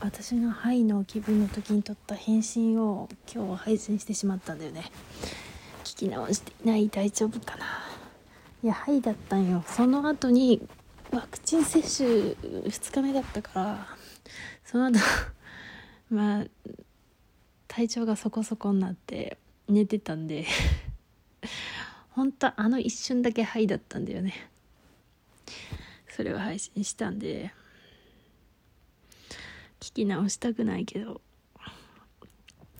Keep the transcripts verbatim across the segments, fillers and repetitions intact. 私のハイの気分の時に撮った返信を今日は配信してしまったんだよね。聞き直していない、大丈夫かな。いや、ハイだったんよ。その後にワクチン接種ふつかめだったから、その後まあ体調がそこそこになって寝てたんで本当あの一瞬だけハイだったんだよね。それを配信したんで聞き直したくないけど、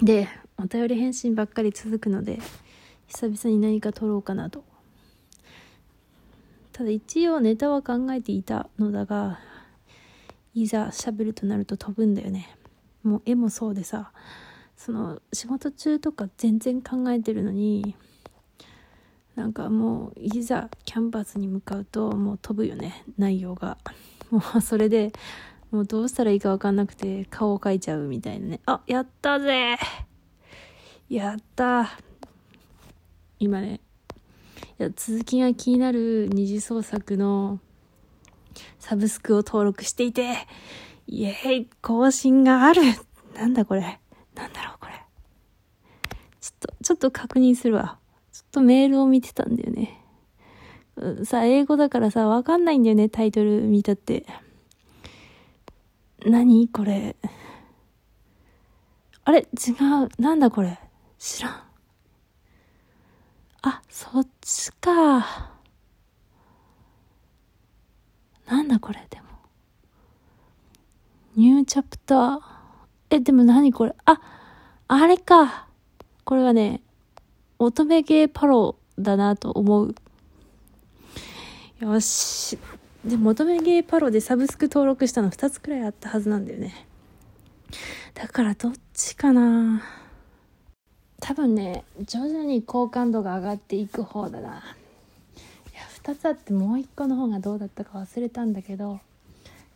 でお便り返信ばっかり続くので久々に何か撮ろうかなと。ただ一応ネタは考えていたのだが、いざ喋るとなると飛ぶんだよね。もう絵もそうでさ、その仕事中とか全然考えてるのに、なんかもういざキャンバスに向かうともう飛ぶよね、内容が。もうそれでもうどうしたらいいか分かんなくて顔を描いちゃうみたいなね。あ、やったぜやった今ね。いや、続きが気になる二次創作のサブスクを登録していて、イエーイ、更新がある。なんだこれ、なんだろうこれ。ちょっとちょっと確認するわ。ちょっとメールを見てたんだよね。さ、英語だからさ分かんないんだよね、タイトル見たって。何これ、あれ違う、なんだこれ、知らん。あ、そっちか。なんだこれ、でもニューチャプター、え、でも何これ、あ、あれか。これはね、乙女芸パロだなと思う。よし、でも乙女芸パロでサブスク登録したのふたつくらいあったはずなんだよね。だからどっちかな。多分ね、徐々に好感度が上がっていく方だな。いや、ふたつあってもういっこの方がどうだったか忘れたんだけど、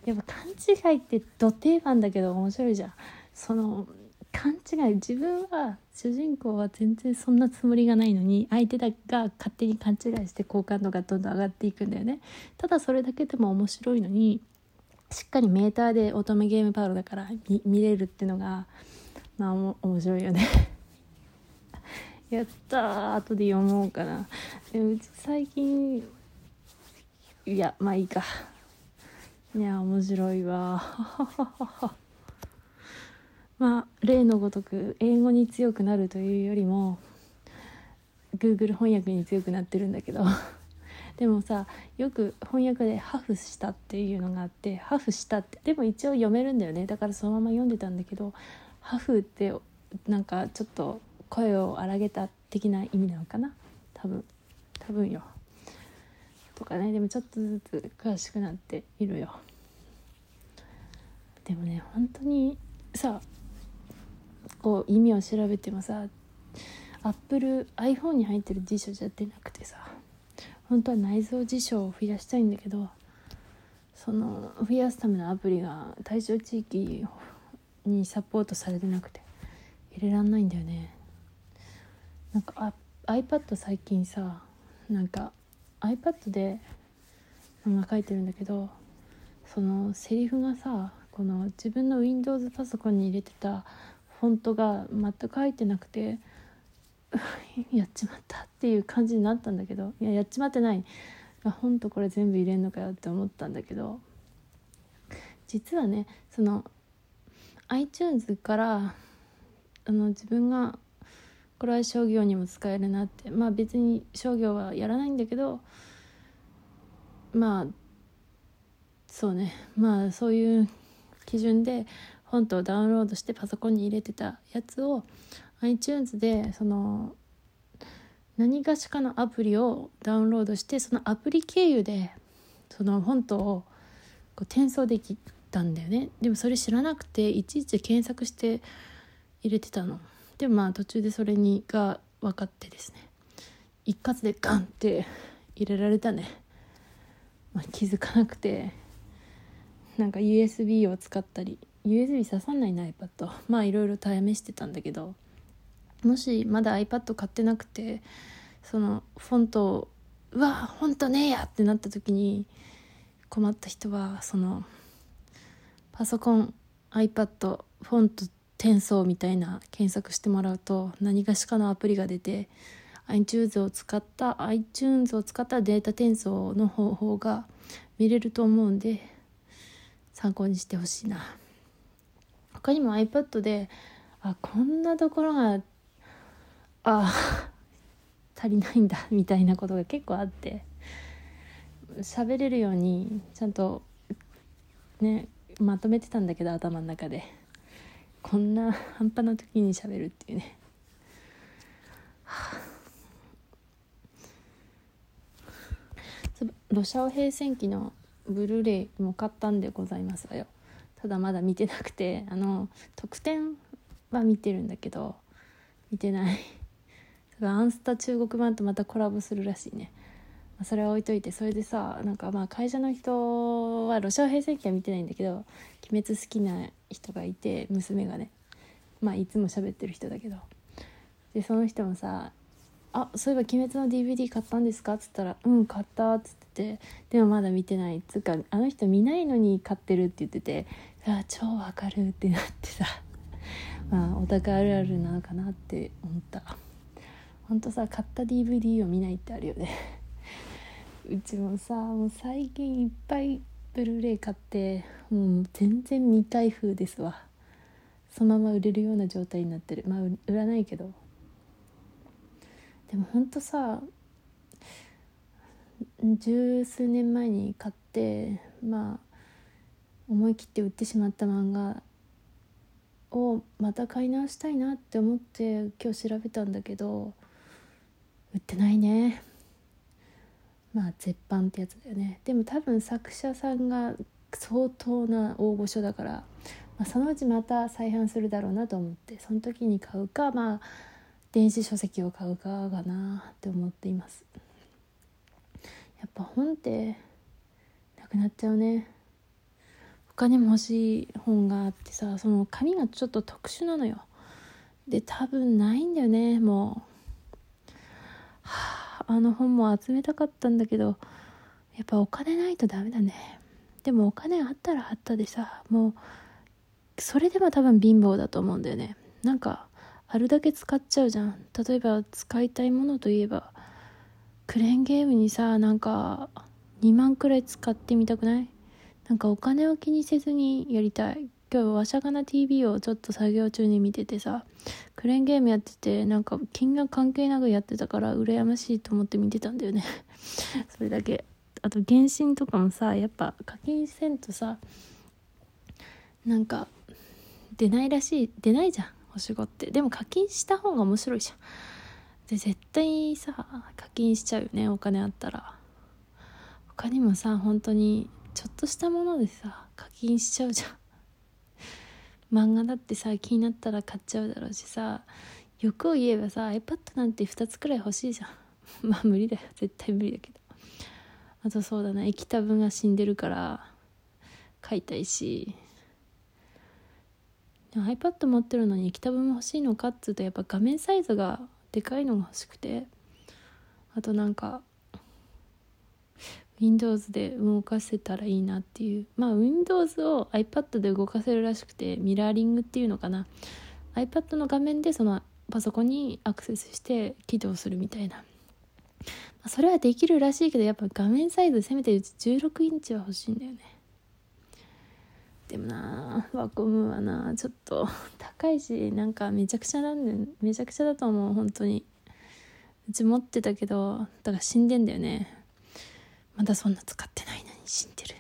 やっぱ勘違いってド定番だけど面白いじゃん。その勘違い、自分は主人公は全然そんなつもりがないのに相手だが勝手に勘違いして好感度がどんどん上がっていくんだよね。ただそれだけでも面白いのに、しっかりメーターで乙女ゲームパロだから 見, 見れるっていうのがまあ面白いよねやったー、後で読もうかな。でうち最近、いやまあいいか。いや面白いわまあ例のごとく英語に強くなるというよりも Google 翻訳に強くなってるんだけどでもさ、よく翻訳でハフしたっていうのがあって、ハフしたってでも一応読めるんだよね。だからそのまま読んでたんだけど、ハフってなんかちょっと声を荒げた的な意味なのかな、多分多分よとかね。でもちょっとずつ詳しくなっているよ。でもね、本当にさ、こう意味を調べてもさ、アップル iPhone に入ってる辞書じゃ出なくてさ、本当は内蔵辞書を増やしたいんだけど、その増やすためのアプリが対象地域にサポートされてなくて入れらんないんだよね。なんか iPad 最近さ、なんか iPad で漫画描いてるんだけど、そのセリフがさ、この自分の Windows パソコンに入れてたフォントが全く入ってなくてやっちまったっていう感じになったんだけど、いややっちまってない、ほんとこれ全部入れんのかよって思ったんだけど、実はね、その iTunes からあの自分がこれは商業にも使えるなって、まあ別に商業はやらないんだけど、まあそうね、まあそういう基準でフォントをダウンロードしてパソコンに入れてたやつを iTunes でその何かしかのアプリをダウンロードして、そのアプリ経由でそのフォントをこう転送できたんだよね。でもそれ知らなくて、いちいち検索して入れてたの。でもまあ途中でそれにが分かってですね、一括でガンって入れられたね。まあ、気づかなくて、なんか ユーエスビー を使ったり、 ユーエスビー 刺さんないな iPad、 まあいろいろ試してたんだけど、もしまだ iPad 買ってなくてそのフォントをうわフォントねえやってなった時に困った人は、そのパソコン iPad フォント転送みたいな検索してもらうと何かしかのアプリが出て iTunes を使った iTunes を使ったデータ転送の方法が見れると思うんで参考にしてほしいな。他にも iPad であこんなところがあ足りないんだみたいなことが結構あって喋れるようにちゃんとねまとめてたんだけど頭の中でこんな半端な時に喋るっていうね、はあ、ロシア平戦記のブルーレイも買ったんでございますわよ。ただまだ見てなくてあの特典は見てるんだけど見てない。アンスタ中国版とまたコラボするらしいね。それは置いといてそれでさなんかまあ会社の人はロシア平成期は見てないんだけど鬼滅好きな人がいて娘がねまあいつも喋ってる人だけどでその人もさあそういえば鬼滅の ディーブイディー 買ったんですかっつったらうん買ったっつっててでもまだ見てないっつうかあの人見ないのに買ってるって言っててあ超わかるってなってさまあオタクあるあるなのかなって思った。ほんとさ買った ディーブイディー を見ないってあるよね。うちもさもう最近いっぱいブルーレイ買ってもう全然未開封ですわ。そのまま売れるような状態になってる。まあ売らないけどでもほんとさ十数年前に買ってまあ思い切って売ってしまった漫画をまた買い直したいなって思って今日調べたんだけど売ってないね。まあ絶版ってやつだよね。でも多分作者さんが相当な大御所だから、まあ、そのうちまた再販するだろうなと思ってその時に買うかまあ電子書籍を買うかかなって思っています。やっぱ本ってなくなっちゃうね。他にも欲しい本があってさその紙がちょっと特殊なのよ。で多分ないんだよねもうはぁあの本も集めたかったんだけどやっぱお金ないとダメだね。でもお金あったらあったでさもうそれでも多分貧乏だと思うんだよね。なんかあるだけ使っちゃうじゃん。例えば使いたいものといえばクレーンゲームにさなんかにまんくらい使ってみたくない。なんかお金を気にせずにやりたい。今日はわしゃがな ティーブイ をちょっと作業中に見ててさクレーンゲームやっててなんか金額関係なくやってたから羨ましいと思って見てたんだよねそれだけ。あと原神とかもさやっぱ課金せんとさなんか出ないらしい出ないじゃん星ごって。でも課金した方が面白いじゃん。で絶対さ課金しちゃうよねお金あったら。他にもさ本当にちょっとしたものでさ課金しちゃうじゃん。漫画だってさ気になったら買っちゃうだろうしさ欲を言えばさ iPad なんてふたつくらい欲しいじゃんまあ無理だよ絶対無理だけど。あとそうだな液タブが死んでるから買いたいし iPad 持ってるのに液タブも欲しいのかっつうとやっぱ画面サイズがでかいのが欲しくてあとなんか Windows で動かせたらいいなっていう。まあ Windows を iPad で動かせるらしくてミラーリングっていうのかな iPad の画面でそのパソコンにアクセスして起動するみたいな、まあ、それはできるらしいけどやっぱ画面サイズせめてうちじゅうろくインチは欲しいんだよね。でもなワコムはなちょっと高いしなんかめちゃくちゃなんだよね。めちゃくちゃだと思う本当に。うち持ってたけどだから死んでんだよね。まだそんな使ってないのに死んでる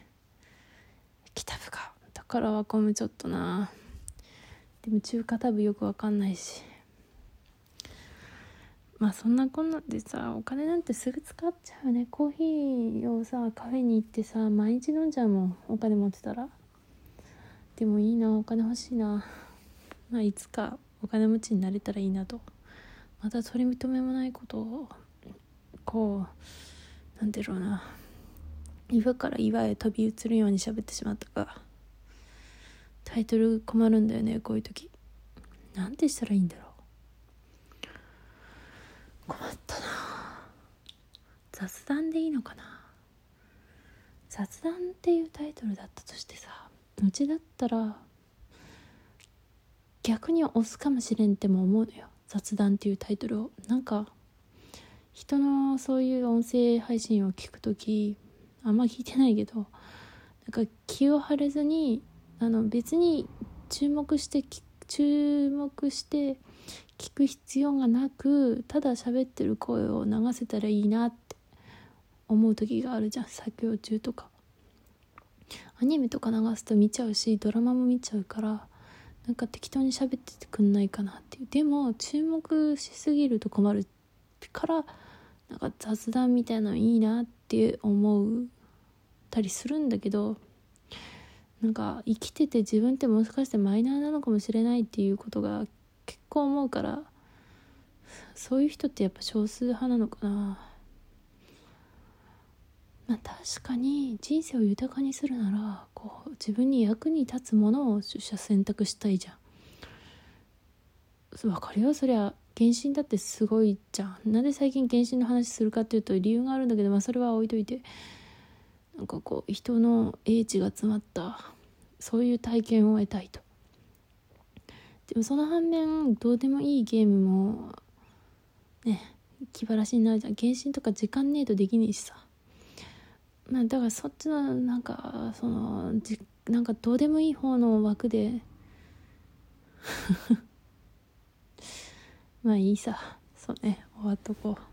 キタブがだからワコムちょっとな。でも中華タブよくわかんないしまあそんなこんなでさお金なんてすぐ使っちゃうね。コーヒーをさカフェに行ってさ毎日飲んじゃうもんお金持ってたら。でもいいなお金欲しいな。まあいつかお金持ちになれたらいいなとまた取り認めもないことをこうなんてろうな岩から岩へ飛び移るように喋ってしまったか。タイトル困るんだよねこういう時。なんてしたらいいんだろう。困ったな。雑談でいいのかな。雑談っていうタイトルだったとしてさうちだったら逆に押すかもしれんっても思うのよ、雑談っていうタイトルを。なんか人のそういう音声配信を聞くとき、あんま聞いてないけど、なんか気を張れずに、あの別に注目して注目して聞く必要がなく、ただ喋ってる声を流せたらいいなって思う時があるじゃん、作業中とか。アニメとか流すと見ちゃうし、ドラマも見ちゃうから、なんか適当に喋っててくんないかなっていう。でも注目しすぎると困るから、なんか雑談みたいなのいいなって思うたりするんだけど、なんか生きてて自分ってもしかしてマイナーなのかもしれないっていうことが結構思うから、そういう人ってやっぱ少数派なのかな。まあ確かに人生を豊かにするなら、こう自分に役に立つものを取捨選択したいじゃん。わかるよ、そりゃ原神だってすごいじゃん。なんで最近原神の話するかっていうと理由があるんだけど、まあそれは置いといて、なんかこう人の英知が詰まったそういう体験を得たいと。でもその反面、どうでもいいゲームもね、気晴らしになるじゃん。原神とか時間ねえとできねえしさ、まあ、だからそっちのなんかそのじなんかどうでもいい方の枠でまあいいさ、そうね、終わっとこう。